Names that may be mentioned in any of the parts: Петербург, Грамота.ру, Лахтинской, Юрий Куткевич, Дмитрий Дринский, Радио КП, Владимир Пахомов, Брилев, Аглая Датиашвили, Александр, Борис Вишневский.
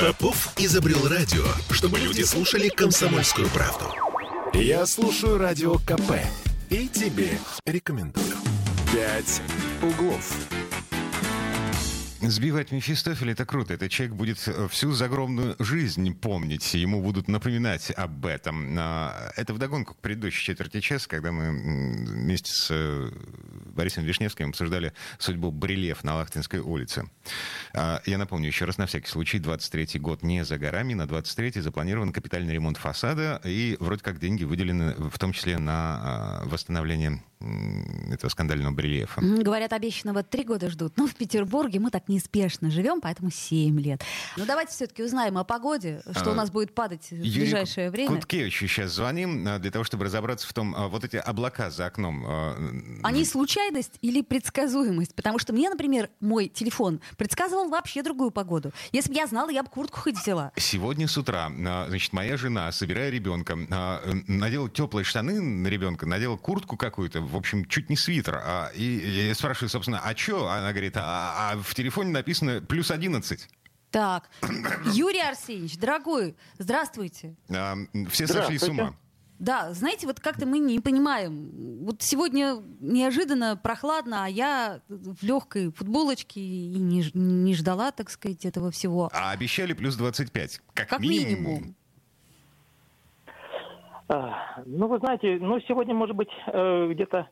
Попов изобрел радио, чтобы люди слушали «Комсомольскую правду». Я слушаю радио КП и тебе рекомендую. «Пять углов». Сбивать Мефистофеля — это круто. Этот человек будет всю загробную жизнь помнить. Ему будут напоминать об этом. Это вдогонку к предыдущей четверти часа, когда мы вместе с Борисом Вишневским обсуждали судьбу Брилев на Лахтинской улице. Я напомню еще раз на всякий случай, 23-й год не за горами. На 23-й запланирован капитальный ремонт фасада. И вроде как деньги выделены в том числе на восстановление этого скандального Брилефа. Говорят, обещанного 3 года ждут. Но в Петербурге мы так неспешно живем, поэтому 7 лет. Но давайте все-таки узнаем о погоде, что у нас будет падать в ближайшее время. Юрию Куткевичу сейчас звоним, для того, чтобы разобраться в том, вот эти облака за окном. Они случайность или предсказуемость? Потому что мне, например, мой телефон предсказывал вообще другую погоду. Если бы я знала, я бы куртку хоть взяла. Сегодня с утра, значит, моя жена, собирая ребенка, надела теплые штаны на ребенка, надела куртку какую-то, в общем, чуть не свитер. И я спрашиваю, собственно, а что? Она говорит, а в телефоне написано +11. Так, Юрий Арсеньевич, дорогой, здравствуйте. Все сошли с ума. Да, знаете, вот как-то мы не понимаем. Вот сегодня неожиданно прохладно, а я в легкой футболочке и не ждала, так сказать, этого всего. А обещали +25, как минимум. Ну, вы знаете, сегодня, может быть, где-то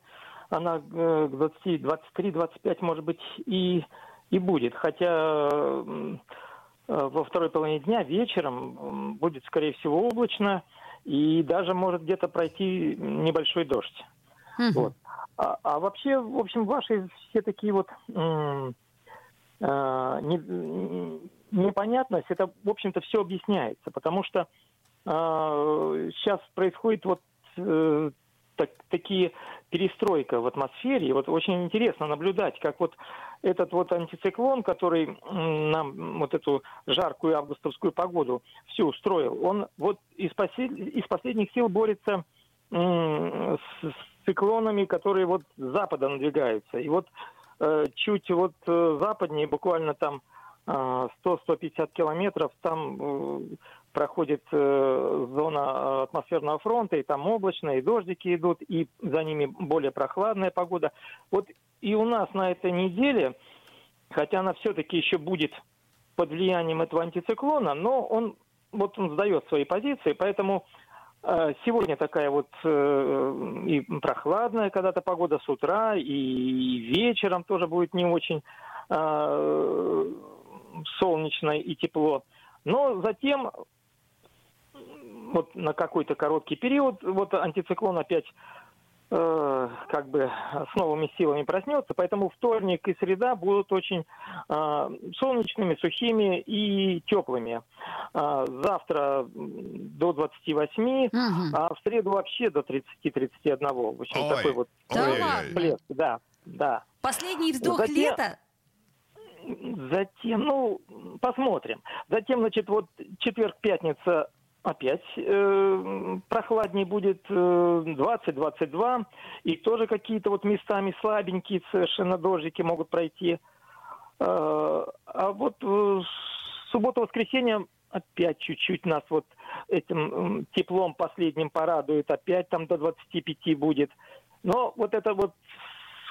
она 20, 23, 25, может быть, и будет. Хотя во второй половине дня вечером будет, скорее всего, облачно, и даже может где-то пройти небольшой дождь. Mm-hmm. Вот. А вообще, в общем, ваши все такие вот непонятность, это, в общем-то, все объясняется, потому что сейчас происходит вот такие перестройка в атмосфере. И вот очень интересно наблюдать, как вот этот вот антициклон, который нам вот эту жаркую августовскую погоду все устроил, он вот из последних сил борется с циклонами, которые вот с запада надвигаются. И вот чуть вот западнее, буквально там 100-150 километров, там проходит зона атмосферного фронта, и там облачно, и дождики идут, и за ними более прохладная погода. Вот и у нас на этой неделе, хотя она все-таки еще будет под влиянием этого антициклона, но он сдает свои позиции, поэтому сегодня такая вот и прохладная когда-то погода с утра, и вечером тоже будет не очень солнечно и тепло. Но затем вот на какой-то короткий период вот антициклон опять с новыми силами проснется, поэтому вторник и среда будут очень солнечными, сухими и теплыми. Завтра до 28, угу. А в среду вообще до 30-31. В общем, такой вот блеск. Да. Последний вздох лета. Затем, посмотрим. Затем, значит, вот четверг, пятница опять прохладнее будет, 20-22. И тоже какие-то вот местами слабенькие совершенно дождики могут пройти. А вот суббота-воскресенье опять чуть-чуть нас вот этим теплом последним порадует. Опять там до 25 будет. Но вот это вот...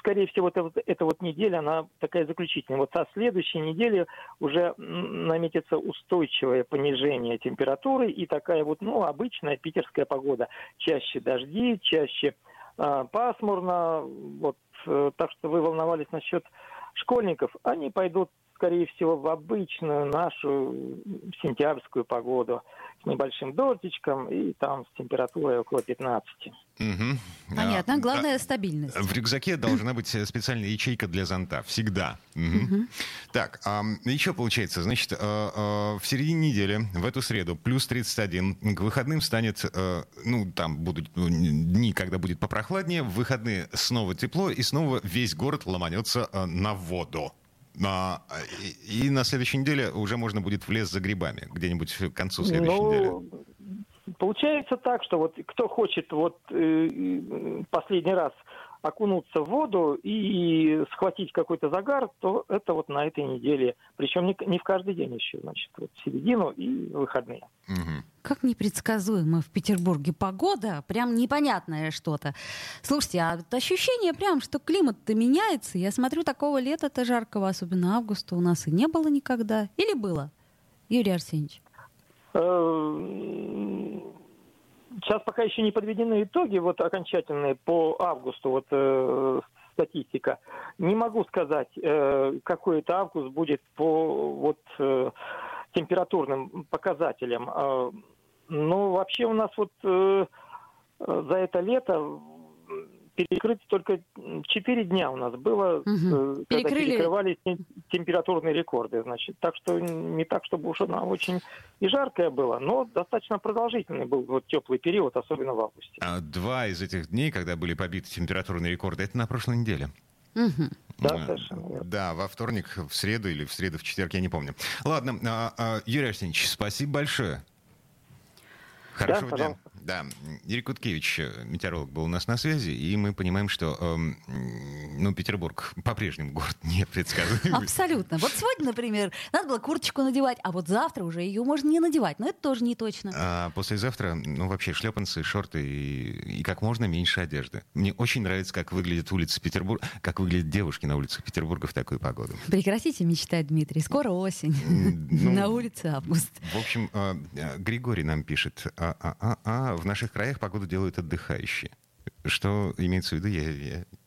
Скорее всего, эта вот неделя, она такая заключительная. Вот со следующей недели уже наметится устойчивое понижение температуры и такая вот, обычная питерская погода. Чаще дожди, чаще пасмурно. Вот, так что вы волновались насчет школьников. Они пойдут, скорее всего, в обычную нашу сентябрьскую погоду с небольшим дождичком и там с температурой около 15. Угу. Понятно. Главное — стабильность. В рюкзаке должна быть специальная ячейка для зонта. Всегда. Угу. Так, еще получается, значит, в середине недели, в эту среду, +31. К выходным станет, там будут дни, когда будет попрохладнее. В выходные снова тепло, и снова весь город ломанется на воду. И на следующей неделе уже можно будет в лес за грибами, где-нибудь к концу следующей недели. Получается так, что вот кто хочет последний раз окунуться в воду и схватить какой-то загар, то это вот на этой неделе. Причем не в каждый день еще, значит, вот в середину и выходные. Как непредсказуемо в Петербурге погода, прям непонятное что-то. Слушайте, а ощущение прям, что климат-то меняется. Я смотрю, такого лета-то жаркого, особенно августа, у нас и не было никогда. Или было? Юрий Арсеньевич. Сейчас пока еще не подведены итоги, вот окончательные по августу, вот статистика. Не могу сказать, какой это август будет по вот температурным показателям. Но вообще у нас вот за это лето перекрыты только 4 дня у нас было, когда перекрывались температурные рекорды. Значит, так что не так, чтобы уж она очень и жаркая была, но достаточно продолжительный был вот теплый период, особенно в августе. А 2 из этих дней, когда были побиты температурные рекорды, это на прошлой неделе. Да, совершенно верно. Да, во вторник, в среду или в среду, в четверг, я не помню. Ладно, Юрий Арсеньевич, спасибо большое. Хорошего дня. Да. Юрий Куткевич, метеоролог, был у нас на связи, и мы понимаем, что Петербург по-прежнему город непредсказуемый. Абсолютно. Вот сегодня, например, надо было курточку надевать, а вот завтра уже ее можно не надевать. Но это тоже не точно. А послезавтра, вообще шлепанцы, шорты и как можно меньше одежды. Мне очень нравится, как выглядят улицы Петербурга, как выглядят девушки на улицах Петербурга в такую погоду. Прекратите мечтать, Дмитрий. Скоро осень. На улице август. В общем, Григорий нам пишет... В наших краях погоду делают отдыхающие. Что имеется в виду,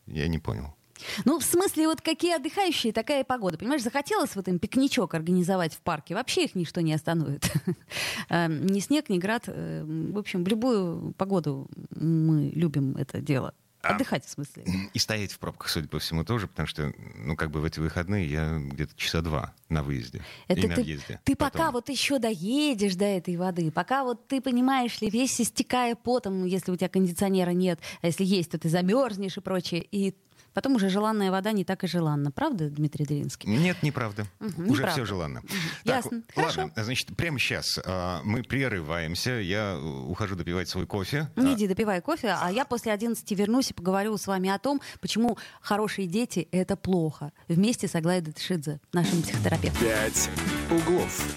я не понял. В смысле, вот какие отдыхающие, такая и погода. Понимаешь, захотелось вот им пикничок организовать в парке. Вообще их ничто не остановит. Ни снег, ни град. В общем, в любую погоду мы любим это дело. Отдыхать, в смысле. И стоять в пробках, судя по всему, тоже, потому что, в эти выходные я где-то часа 2 на выезде и на въезде. Ты пока вот еще доедешь до этой воды, пока вот ты, понимаешь ли, весь истекая потом, если у тебя кондиционера нет, а если есть, то ты замерзнешь и прочее, и потом уже желанная вода не так и желанна. Правда, Дмитрий Дринский? Нет, неправда. Уже все желанно. Ясно. Хорошо. Ладно, прямо сейчас мы прерываемся. Я ухожу допивать свой кофе. Иди, допивай кофе, а я после 11 вернусь и поговорю с вами о том, почему хорошие дети — это плохо. Вместе с Аглаей Датиашвили, нашим психотерапевтом. 5 углов.